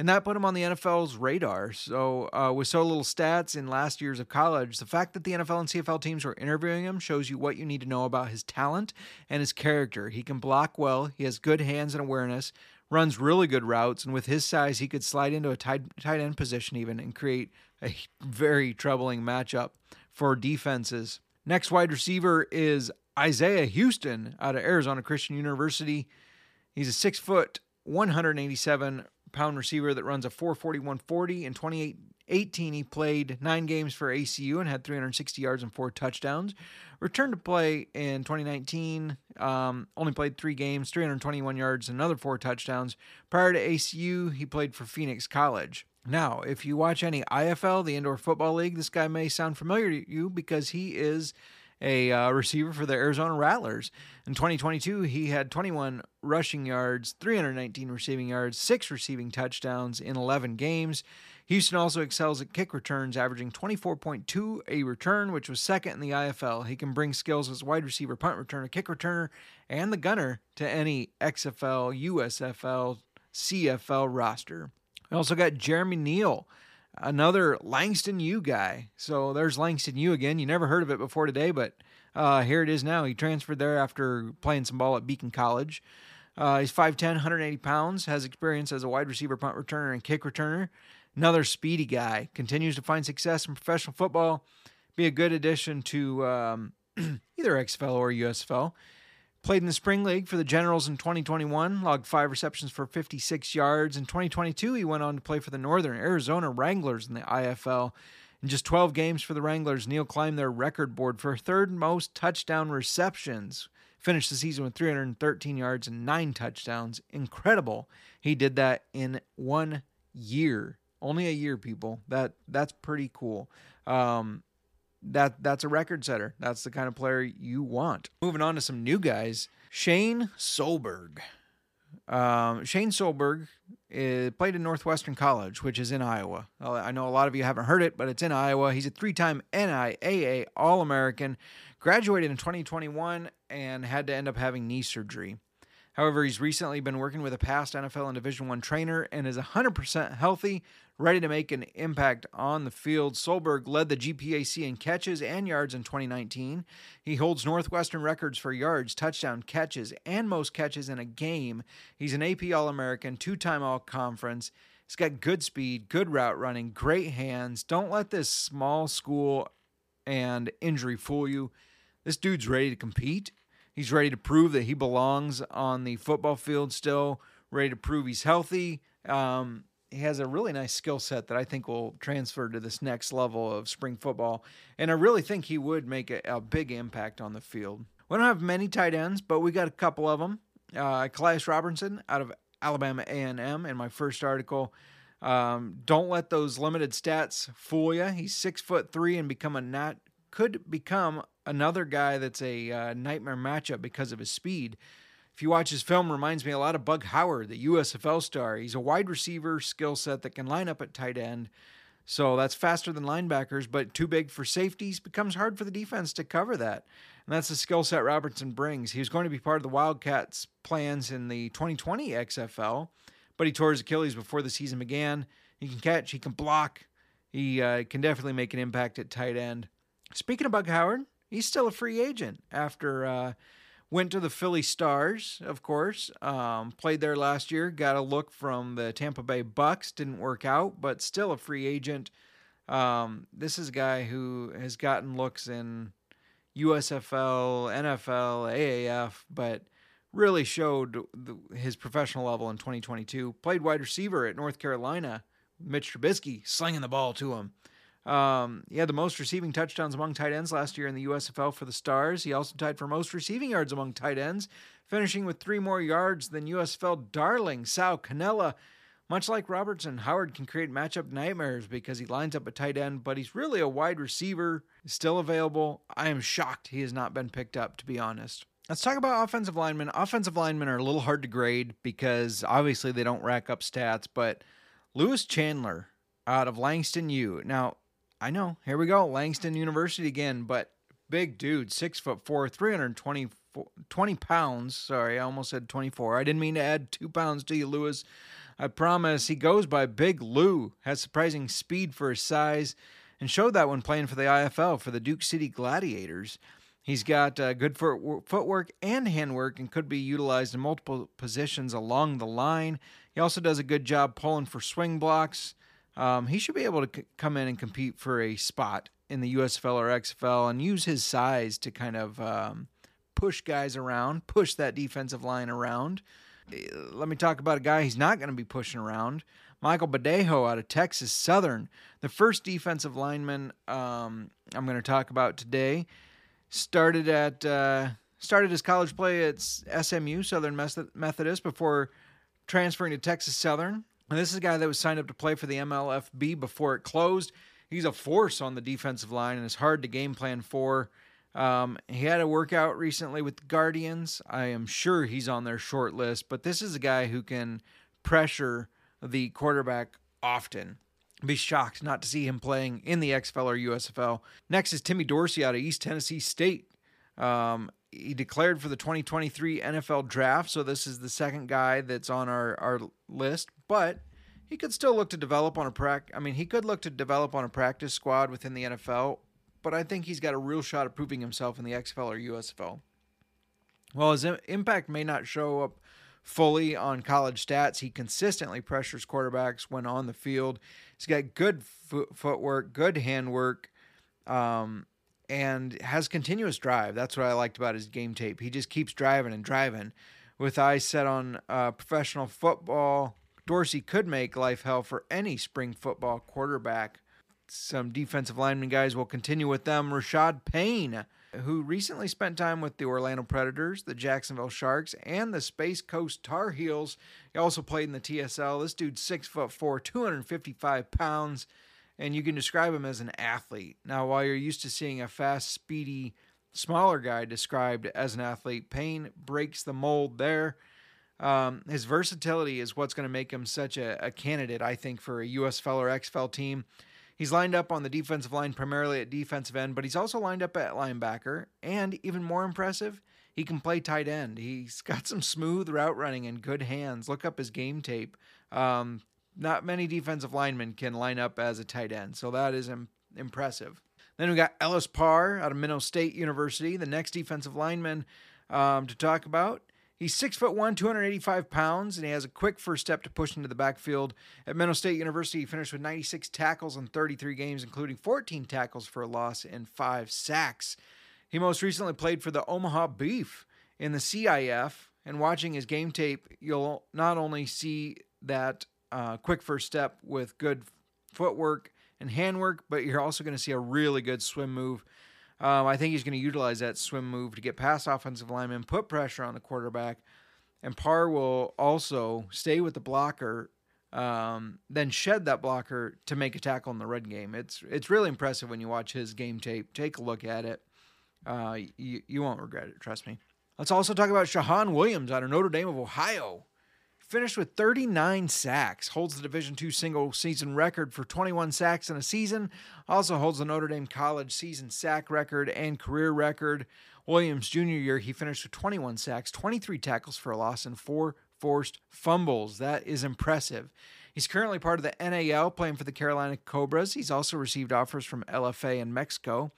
And that put him on the NFL's radar. So with so little stats in last years of college, the fact that the NFL and CFL teams were interviewing him shows you what you need to know about his talent and his character. He can block well. He has good hands and awareness, runs really good routes. And with his size, he could slide into a tight end position even and create a very troubling matchup for defenses. Next wide receiver is Isaiah Houston out of Arizona Christian University. He's a 6 foot, 187-pound receiver that runs a 4.41 40. In 2018, he played 9 games for ACU and had 360 yards and 4 touchdowns. Returned to play in 2019, only played 3 games, 321 yards, and another 4 touchdowns. Prior to ACU, he played for Phoenix College. Now, if you watch any IFL, the Indoor Football League, this guy may sound familiar to you because he is a receiver for the Arizona Rattlers. In 2022, he had 21 rushing yards, 319 receiving yards, 6 receiving touchdowns in 11 games. Houston also excels at kick returns, averaging 24.2 a return, which was second in the IFL. He can bring skills as wide receiver, punt returner, kick returner, and the gunner to any XFL, USFL, CFL roster. We also got Jeremy Neal, another Langston U guy. So there's Langston U again. You never heard of it before today, but here it is now. He transferred there after playing some ball at Beacon College. He's 5'10", 180 pounds, has experience as a wide receiver, punt returner, and kick returner. Another speedy guy. Continues to find success in professional football. Be a good addition to either XFL or USFL. Played in the Spring League for the Generals in 2021, logged 5 receptions for 56 yards. In 2022, he went on to play for the Northern Arizona Wranglers in the IFL. In just 12 games for the Wranglers, Neal climbed their record board for third most touchdown receptions. Finished the season with 313 yards and 9 touchdowns. Incredible. He did that in 1 year. Only a year, people. That's pretty cool. That's a record setter. That's the kind of player you want. Moving on to some new guys. Shane Solberg. Shane Solberg played in Northwestern College, which is in Iowa. I know a lot of you haven't heard it, but it's in Iowa. He's a 3-time NAIA All-American, graduated in 2021, and had to end up having knee surgery. However, he's recently been working with a past NFL and Division I trainer and is 100% healthy, ready to make an impact on the field. Solberg led the GPAC in catches and yards in 2019. He holds Northwestern records for yards, touchdown catches, and most catches in a game. He's an AP All-American, two-time All-Conference. He's got good speed, good route running, great hands. Don't let this small school and injury fool you. This dude's ready to compete. He's ready to prove that he belongs on the football field still, ready to prove he's healthy. He has a really nice skill set that I think will transfer to this next level of spring football, and I really think he would make a big impact on the field. We don't have many tight ends, but we got a couple of them. Calais Robertson out of Alabama A&M in my first article. Don't let those limited stats fool you. He's 6'3" and could become another guy that's a nightmare matchup because of his speed. If you watch his film, reminds me a lot of Bug Howard, the USFL star. He's a wide receiver skill set that can line up at tight end. So that's faster than linebackers, but too big for safeties. Becomes hard for the defense to cover that. And that's the skill set Robertson brings. He was going to be part of the Wildcats' plans in the 2020 XFL, but he tore his Achilles before the season began. He can catch, he can block. He can definitely make an impact at tight end. Speaking of Bug Howard, he's still a free agent after went to the Philly Stars, of course. Played there last year, got a look from the Tampa Bay Bucks, didn't work out, but still a free agent. This is a guy who has gotten looks in USFL, NFL, AAF, but really showed his professional level in 2022. Played wide receiver at North Carolina, Mitch Trubisky slinging the ball to him. He had the most receiving touchdowns among tight ends last year in the USFL for the Stars. He also tied for most receiving yards among tight ends, finishing with 3 more yards than USFL darling Sal Cannella. Much like Robertson, Howard can create matchup nightmares because he lines up a tight end, but he's really a wide receiver, still available. I am shocked he has not been picked up, to be honest. Let's talk about offensive linemen. Offensive linemen are a little hard to grade because obviously they don't rack up stats, but Lewis Chandler out of Langston U. Now, I know, here we go, Langston University again, but big dude, 6'4", 320 pounds. Sorry, I almost said 24. I didn't mean to add 2 pounds to you, Lewis. I promise. He goes by Big Lou, has surprising speed for his size, and showed that when playing for the IFL for the Duke City Gladiators. He's got good footwork and handwork and could be utilized in multiple positions along the line. He also does a good job pulling for swing blocks. He should be able to come in and compete for a spot in the USFL or XFL and use his size to kind of push guys around, push that defensive line around. Let me talk about a guy he's not going to be pushing around, Michael Badejo out of Texas Southern. The first defensive lineman I'm going to talk about today started his college play at SMU, Southern Methodist, before transferring to Texas Southern. And this is a guy that was signed up to play for the MLFB before it closed. He's a force on the defensive line and is hard to game plan for. He had a workout recently with the Guardians. I am sure he's on their short list, but this is a guy who can pressure the quarterback often. Be shocked not to see him playing in the XFL or USFL. Next is Timmy Dorsey out of East Tennessee State. He declared for the 2023 NFL draft, so this is the second guy that's on our list, but he could still look to develop on a practice squad within the NFL, but I think he's got a real shot at proving himself in the XFL or USFL. While his impact may not show up fully on college stats, he consistently pressures quarterbacks when on the field. He's got good footwork, good handwork, and has continuous drive. That's what I liked about his game tape. He just keeps driving and driving. With eyes set on professional football, Dorsey could make life hell for any spring football quarterback. Some defensive lineman guys will continue with them. Rashad Payne, who recently spent time with the Orlando Predators, the Jacksonville Sharks, and the Space Coast Tar Heels. He also played in the TSL. This dude's 6'4", 255 pounds. And you can describe him as an athlete. Now, while you're used to seeing a fast, speedy, smaller guy described as an athlete, Payne breaks the mold there. His versatility is what's going to make him such a candidate, I think, for a USFL or XFL team. He's lined up on the defensive line primarily at defensive end, but he's also lined up at linebacker. And even more impressive, He can play tight end. He's got some smooth route running and good hands. Look up his game tape. Not many defensive linemen can line up as a tight end, so that is impressive. Then we got Ellis Parr out of Minot State University, the next defensive lineman to talk about. He's 6'1", 285 pounds, and he has a quick first step to push into the backfield. At Minot State University, he finished with 96 tackles in 33 games, including 14 tackles for a loss and 5 sacks. He most recently played for the Omaha Beef in the CIF, and watching his game tape, you'll not only see that quick first step with good footwork and handwork, but you're also going to see a really good swim move. I think he's going to utilize that swim move to get past offensive linemen, put pressure on the quarterback, and Parr will also stay with the blocker, then shed that blocker to make a tackle in the red game. It's really impressive when you watch his game tape. Take a look at it. You won't regret it, trust me. Let's also talk about Shahan Williams out of Notre Dame of Ohio. Finished with 39 sacks, holds the Division II single-season record for 21 sacks in a season, also holds the Notre Dame College season sack record and career record. Williams' junior year, he finished with 21 sacks, 23 tackles for a loss, and 4 forced fumbles. That is impressive. He's currently part of the NAL, playing for the Carolina Cobras. He's also received offers from LFA and Mexico.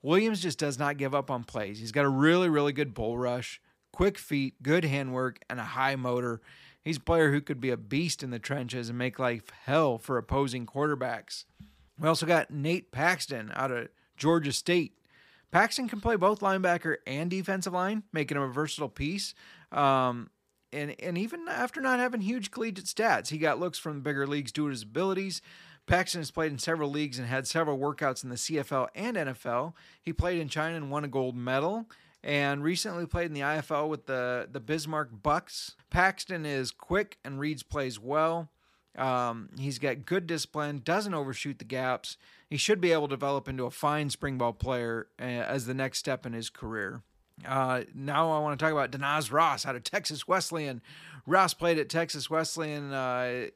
Williams just does not give up on plays. He's got a really, really good bull rush, quick feet, good handwork, and a high motor. He's a player who could be a beast in the trenches and make life hell for opposing quarterbacks. We also got Nate Paxton out of Georgia State. Paxton can play both linebacker and defensive line, making him a versatile piece. And even after not having huge collegiate stats, he got looks from the bigger leagues due to his abilities. Paxton has played in several leagues and had several workouts in the CFL and NFL. He played in China and won a gold medal, and recently played in the IFL with the Bismarck Bucks. Paxton is quick and reads plays well. He's got good discipline, doesn't overshoot the gaps. He should be able to develop into a fine spring ball player as the next step in his career. Now I want to talk about Denaz Ross out of Texas Wesleyan. Ross played at Texas Wesleyan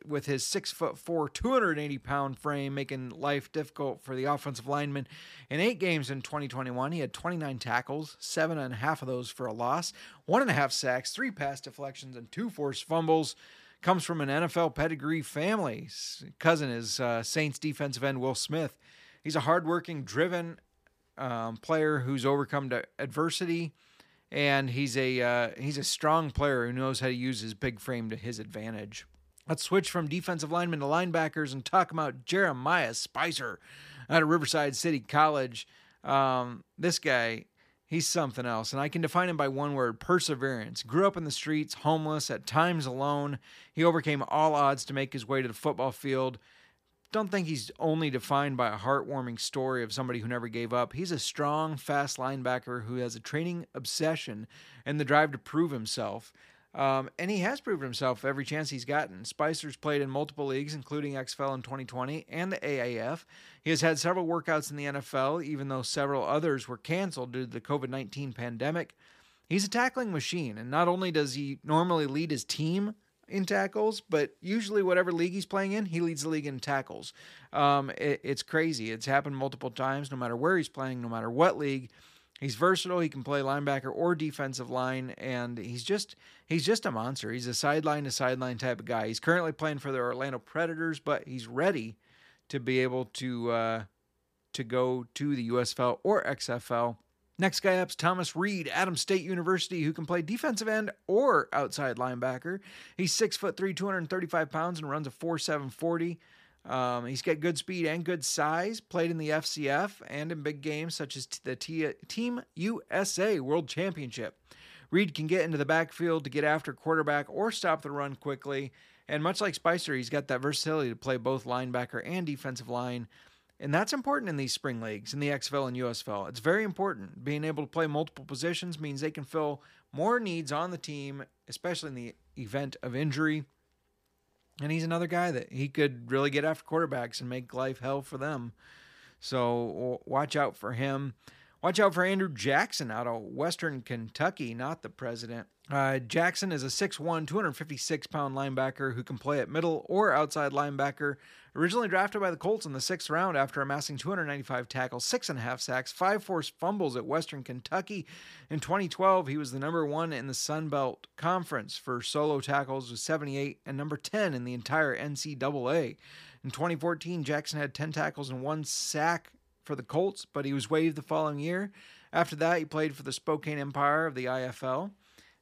with his 6'4", 280-pound frame, making life difficult for the offensive lineman. In 8 games in 2021, he had 29 tackles, 7.5 of those for a loss, 1.5 sacks, 3 pass deflections, and 2 forced fumbles. Comes from an NFL pedigree family. His cousin is Saints defensive end Will Smith. He's a hardworking, driven player who's overcome adversity, and he's a strong player who knows how to use his big frame to his advantage. Let's switch from defensive linemen to linebackers and talk about Jeremiah Spicer out of Riverside City College. This guy, he's something else, and I can define him by one word: perseverance. Grew up in the streets, homeless, at times alone. He overcame all odds to make his way to the football field. Don't think he's only defined by a heartwarming story of somebody who never gave up. He's a strong, fast linebacker who has a training obsession and the drive to prove himself. And he has proved himself every chance he's gotten. Spicer's played in multiple leagues, including XFL in 2020 and the AAF. He has had several workouts in the NFL, even though several others were canceled due to the COVID-19 pandemic. He's a tackling machine, and not only does he normally lead his team in tackles, but usually whatever league he's playing in, he leads the league in tackles. It's crazy. It's happened multiple times, no matter where he's playing, no matter what league. He's versatile. He can play linebacker or defensive line, and he's just a monster. He's a sideline-to-sideline type of guy. He's currently playing for the Orlando Predators, but he's ready to be able to go to the USFL or XFL. Next guy up is Thomas Reed, Adams State University, who can play defensive end or outside linebacker. He's 6'3", 235 pounds, and runs a 4.7 40. He's got good speed and good size. Played in the FCF and in big games such as the Team USA World Championship. Reed can get into the backfield to get after quarterback or stop the run quickly. And much like Spicer, he's got that versatility to play both linebacker and defensive line. And that's important in these spring leagues, in the XFL and USFL. It's very important. Being able to play multiple positions means they can fill more needs on the team, especially in the event of injury. And he's another guy that he could really get after quarterbacks and make life hell for them. So watch out for him. Watch out for Andrew Jackson out of Western Kentucky, not the president. Jackson is a 6'1", 256-pound linebacker who can play at middle or outside linebacker. Originally drafted by the Colts in the 6th round after amassing 295 tackles, 6.5 sacks, 5 forced fumbles at Western Kentucky. In 2012, he was the number 1 in the Sun Belt Conference for solo tackles with 78 and number 10 in the entire NCAA. In 2014, Jackson had 10 tackles and 1 sack for the Colts, but he was waived the following year. After that, he played for the Spokane Empire of the IFL.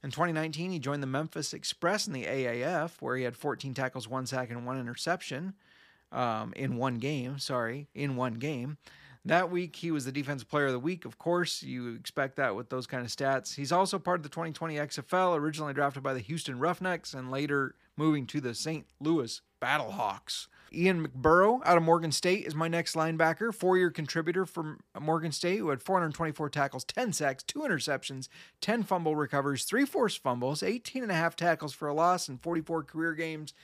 In 2019, he joined the Memphis Express in the AAF, where he had 14 tackles, 1 sack, and 1 interception in one game. That week, he was the Defensive Player of the Week. Of course, you expect that with those kind of stats. He's also part of the 2020 XFL, originally drafted by the Houston Roughnecks, and later moving to the St. Louis Battlehawks. Ian McBurrow out of Morgan State is my next linebacker, four-year contributor from Morgan State, who had 424 tackles, 10 sacks, 2 interceptions, 10 fumble recoveries, 3 forced fumbles, 18.5 tackles for a loss, and 44 career games.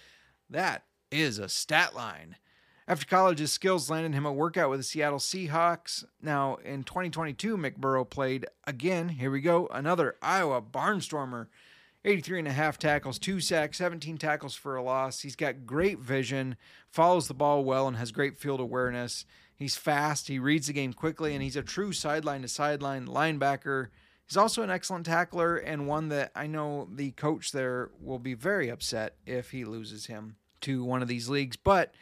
That is a stat line. After college, his skills landed him a workout with the Seattle Seahawks. Now, in 2022, McBurrow played again. Here we go, another Iowa Barnstormer. 83.5 tackles, 2 sacks, 17 tackles for a loss. He's got great vision, follows the ball well, and has great field awareness. He's fast, he reads the game quickly, and he's a true sideline-to-sideline linebacker. He's also an excellent tackler and one that I know the coach there will be very upset if he loses him to one of these leagues, but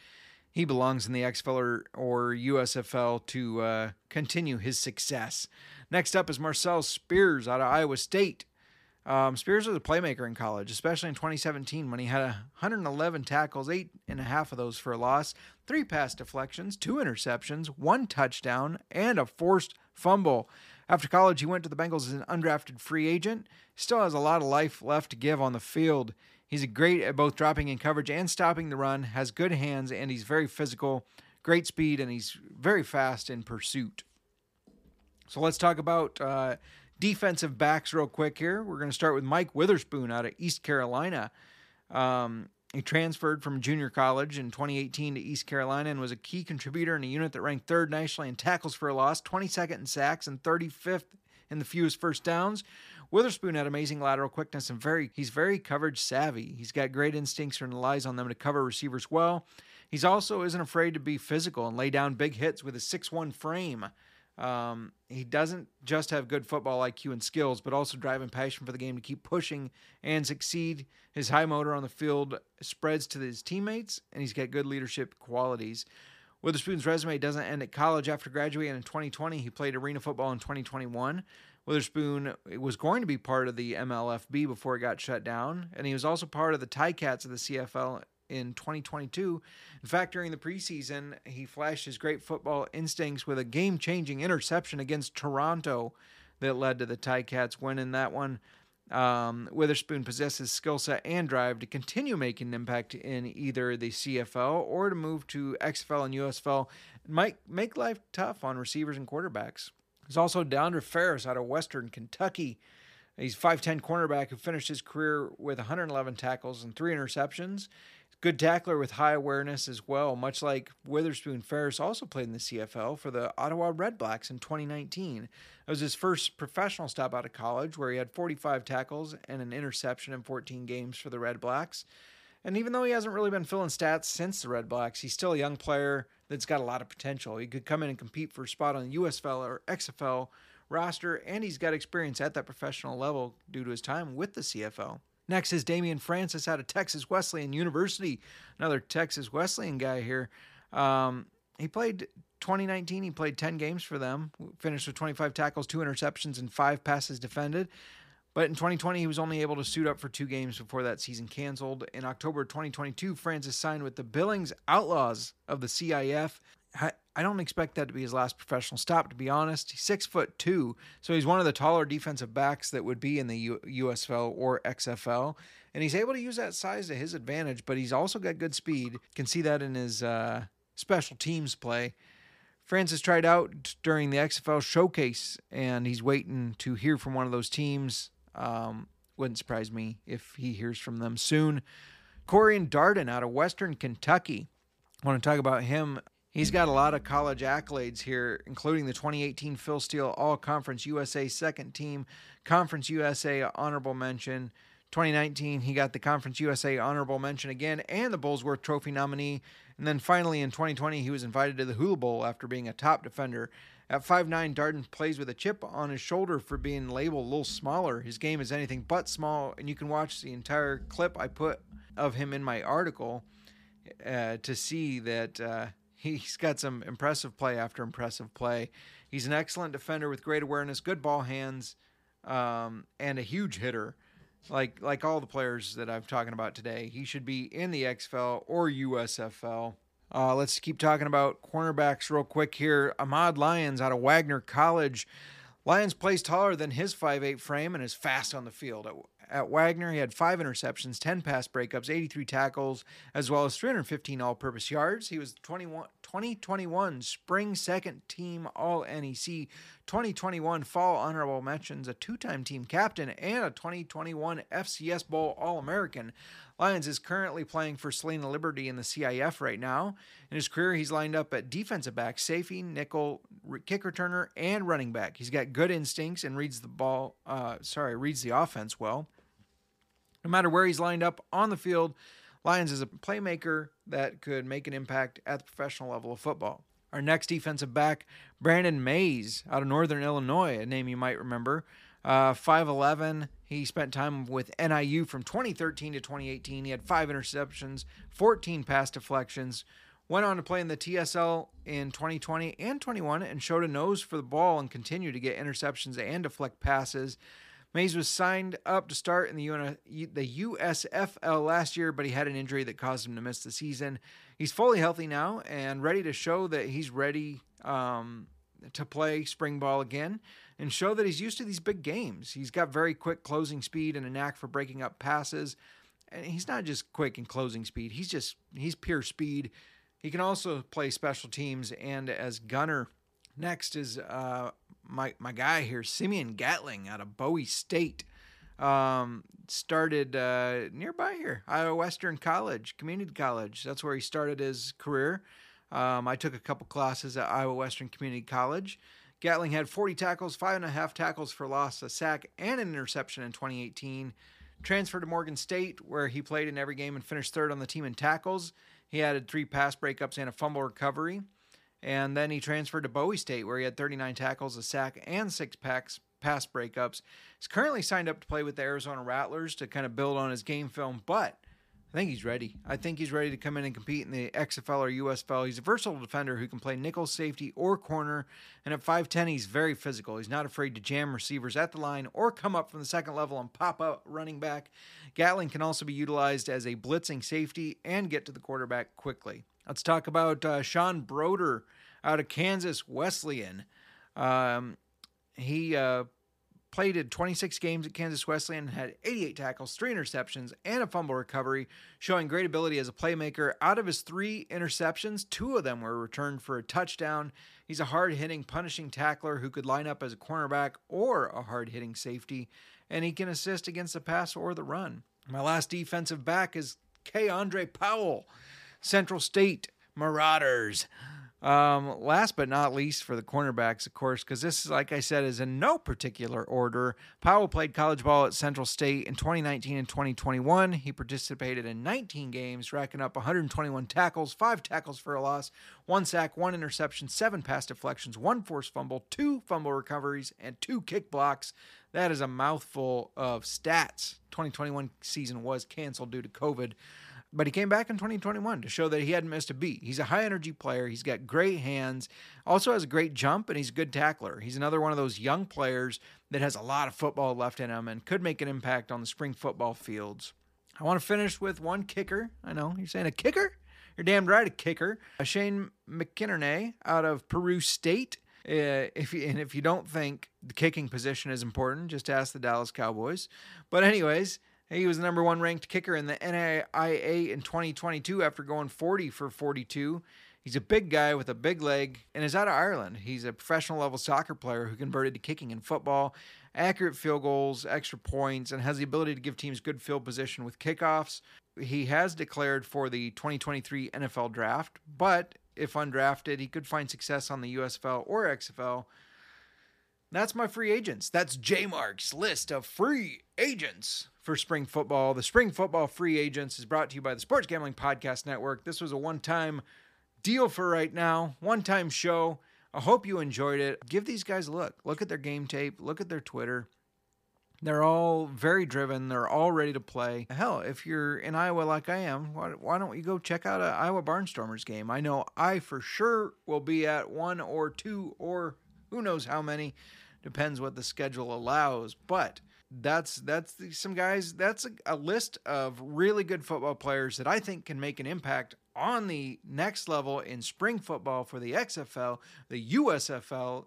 he belongs in the XFL or USFL to continue his success. Next up is Marcel Spears out of Iowa State. Spears was a playmaker in college, especially in 2017 when he had 111 tackles, 8.5 of those for a loss, 3 pass deflections, 2 interceptions, 1 touchdown, and a forced fumble. After college, he went to the Bengals as an undrafted free agent. Still has a lot of life left to give on the field. He's great at both dropping in coverage and stopping the run, has good hands, and he's very physical, great speed, and he's very fast in pursuit. So let's talk about defensive backs real quick here. We're going to start with Mike Witherspoon out of East Carolina. He transferred from junior college in 2018 to East Carolina and was a key contributor in a unit that ranked 3rd nationally in tackles for a loss, 22nd in sacks, and 35th in the fewest first downs. Witherspoon had amazing lateral quickness and he's very coverage savvy. He's got great instincts and relies on them to cover receivers well. He's also isn't afraid to be physical and lay down big hits with his 6'1 frame. He doesn't just have good football IQ and skills, but also drive and passion for the game to keep pushing and succeed. His high motor on the field spreads to his teammates, and he's got good leadership qualities. Witherspoon's resume doesn't end at college. After graduating in 2020, he played arena football in 2021. Witherspoon was going to be part of the MLFB before it got shut down, and he was also part of the Ticats of the CFL in 2022. In fact, during the preseason, he flashed his great football instincts with a game-changing interception against Toronto that led to the Ticats win in that one. Witherspoon possesses skill set and drive to continue making an impact in either the CFL or to move to XFL and USFL. It might make life tough on receivers and quarterbacks. There's also Deandre Ferris out of Western Kentucky. He's a 5'10 cornerback who finished his career with 111 tackles and 3 interceptions. Good tackler with high awareness as well, much like Witherspoon. Ferris also played in the CFL for the Ottawa Redblacks in 2019. That was his first professional stop out of college, where he had 45 tackles and an interception in 14 games for the Redblacks. And even though he hasn't really been filling stats since the Redblacks, he's still a young player that's got a lot of potential. He could come in and compete for a spot on the USFL or XFL roster, and he's got experience at that professional level due to his time with the CFL. Next is Damian Francis out of Texas Wesleyan University, another Texas Wesleyan guy here. He played 2019. He played 10 games for them, finished with 25 tackles, 2 interceptions, and 5 passes defended. But in 2020, he was only able to suit up for 2 games before that season canceled. In October 2022, Francis signed with the Billings Outlaws of the CIF. I don't expect that to be his last professional stop, to be honest. He's 6'2", so he's one of the taller defensive backs that would be in the USFL or XFL, and he's able to use that size to his advantage, but he's also got good speed. Can see that in his special teams play. Francis tried out during the XFL showcase, and he's waiting to hear from one of those teams. Wouldn't surprise me if he hears from them soon. Corian Darden out of Western Kentucky. I want to talk about him. He's got a lot of college accolades here, including the 2018 Phil Steele All-Conference USA Second Team, Conference USA Honorable Mention. 2019, he got the Conference USA Honorable Mention again and the Bullsworth Trophy nominee. And then finally in 2020, he was invited to the Hula Bowl after being a top defender. At 5'9", Darden plays with a chip on his shoulder for being labeled a little smaller. His game is anything but small, and you can watch the entire clip I put of him in my article to see that... He's got some impressive play after impressive play. He's an excellent defender with great awareness, good ball hands, and a huge hitter. Like all the players that I'm talking about today, he should be in the XFL or USFL. Let's keep talking about cornerbacks real quick here. Ahmad Lyons out of Wagner College. Lyons plays taller than his 5'8 frame and is fast on the field. At Wagner, he had 5 interceptions, 10 pass breakups, 83 tackles, as well as 315 all-purpose yards. He was the 2021 Spring Second Team All-NEC, 2021 Fall Honorable Mentions, a 2-time team captain, and a 2021 FCS Bowl All-American. Lyons is currently playing for Salina Liberty in the CIF right now. In his career, he's lined up at defensive back, safety, nickel, kick returner, and running back. He's got good instincts and reads the offense well. No matter where he's lined up on the field, Lyons is a playmaker that could make an impact at the professional level of football. Our next defensive back, Brandon Mays, out of Northern Illinois, a name you might remember. 5'11", he spent time with NIU from 2013 to 2018. He had 5 interceptions, 14 pass deflections, went on to play in the TSL in 2020 and 21 and showed a nose for the ball and continued to get interceptions and deflect passes. Mays was signed up to start in the USFL last year, but he had an injury that caused him to miss the season. He's fully healthy now and ready to show that he's ready to play spring ball again and show that he's used to these big games. He's got very quick closing speed and a knack for breaking up passes. And he's not just quick in closing speed. He's pure speed. He can also play special teams and as gunner. Next is my guy here, Simeon Gatling out of Bowie State. Started nearby here, Iowa Western College, Community College. That's where he started his career. I took a couple classes at Iowa Western Community College. Gatling had 40 tackles, 5.5 tackles for loss, a sack, and an interception in 2018. Transferred to Morgan State, where he played in every game and finished third on the team in tackles. He added 3 pass breakups and a fumble recovery. And then he transferred to Bowie State, where he had 39 tackles, a sack, and 6 pass breakups. He's currently signed up to play with the Arizona Rattlers to kind of build on his game film, but I think he's ready. I think he's ready to come in and compete in the XFL or USFL. He's a versatile defender who can play nickel, safety, or corner, and at 5'10", he's very physical. He's not afraid to jam receivers at the line or come up from the second level and pop up running back. Gatling can also be utilized as a blitzing safety and get to the quarterback quickly. Let's talk about Sean Broder out of Kansas Wesleyan. He played in 26 games at Kansas Wesleyan and had 88 tackles, 3 interceptions, and a fumble recovery, showing great ability as a playmaker. Out of his 3 interceptions, 2 of them were returned for a touchdown. He's a hard-hitting, punishing tackler who could line up as a cornerback or a hard-hitting safety, and he can assist against the pass or the run. My last defensive back is K'Andre Powell, Central State Marauders. Last but not least for the cornerbacks, of course, because this, like I said, is in no particular order. Powell played college ball at Central State in 2019 and 2021. He participated in 19 games, racking up 121 tackles, 5 tackles for a loss, 1 sack, 1 interception, 7 pass deflections, 1 forced fumble, 2 fumble recoveries, and 2 kick blocks. That is a mouthful of stats. 2021 season was canceled due to COVID. But he came back in 2021 to show that he hadn't missed a beat. He's a high-energy player. He's got great hands, also has a great jump, and he's a good tackler. He's another one of those young players that has a lot of football left in him and could make an impact on the spring football fields. I want to finish with one kicker. I know, you're saying a kicker? You're damn right a kicker. Shane McInerney out of Peru State. If you don't think the kicking position is important, just ask the Dallas Cowboys. But anyways... He was the number 1 ranked kicker in the NAIA in 2022 after going 40 for 42. He's a big guy with a big leg and is out of Ireland. He's a professional level soccer player who converted to kicking in football, accurate field goals, extra points, and has the ability to give teams good field position with kickoffs. He has declared for the 2023 NFL draft, but if undrafted, he could find success on the USFL or XFL. That's my free agents. That's J-Mark's list of free agents for spring football. The Spring Football Free Agents is brought to you by the Sports Gambling Podcast Network. This was a one-time deal for right now, one-time show. I hope you enjoyed it. Give these guys a look. Look at their game tape. Look at their Twitter. They're all very driven. They're all ready to play. Hell, if you're in Iowa like I am, why don't you go check out an Iowa Barnstormers game? I know I for sure will be at one or two or who knows how many. Depends what the schedule allows. But that's some guys. That's a list of really good football players that I think can make an impact on the next level in spring football for the XFL, the USFL,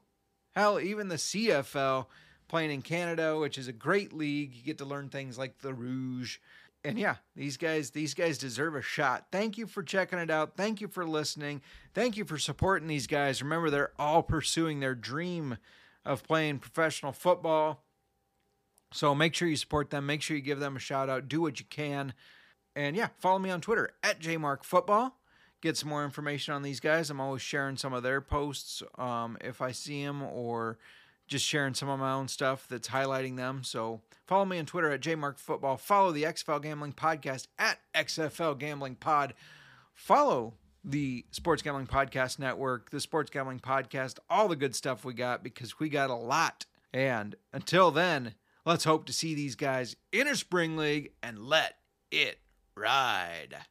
hell, even the CFL. Playing in Canada, which is a great league. You get to learn things like the Rouge. And yeah, these guys deserve a shot. Thank you for checking it out. Thank you for listening. Thank you for supporting these guys. Remember, they're all pursuing their dream of playing professional football. So make sure you support them. Make sure you give them a shout out. Do what you can. And yeah, follow me on Twitter at JMarkFootball. Get some more information on these guys. I'm always sharing some of their posts if I see them, or just sharing some of my own stuff that's highlighting them. So follow me on Twitter at JMarkFootball. Follow the XFL Gambling Podcast at XFL Gambling Pod. Follow the Sports Gambling Podcast Network, the Sports Gambling Podcast, all the good stuff we got, because we got a lot. And until then, let's hope to see these guys in a spring league and let it ride.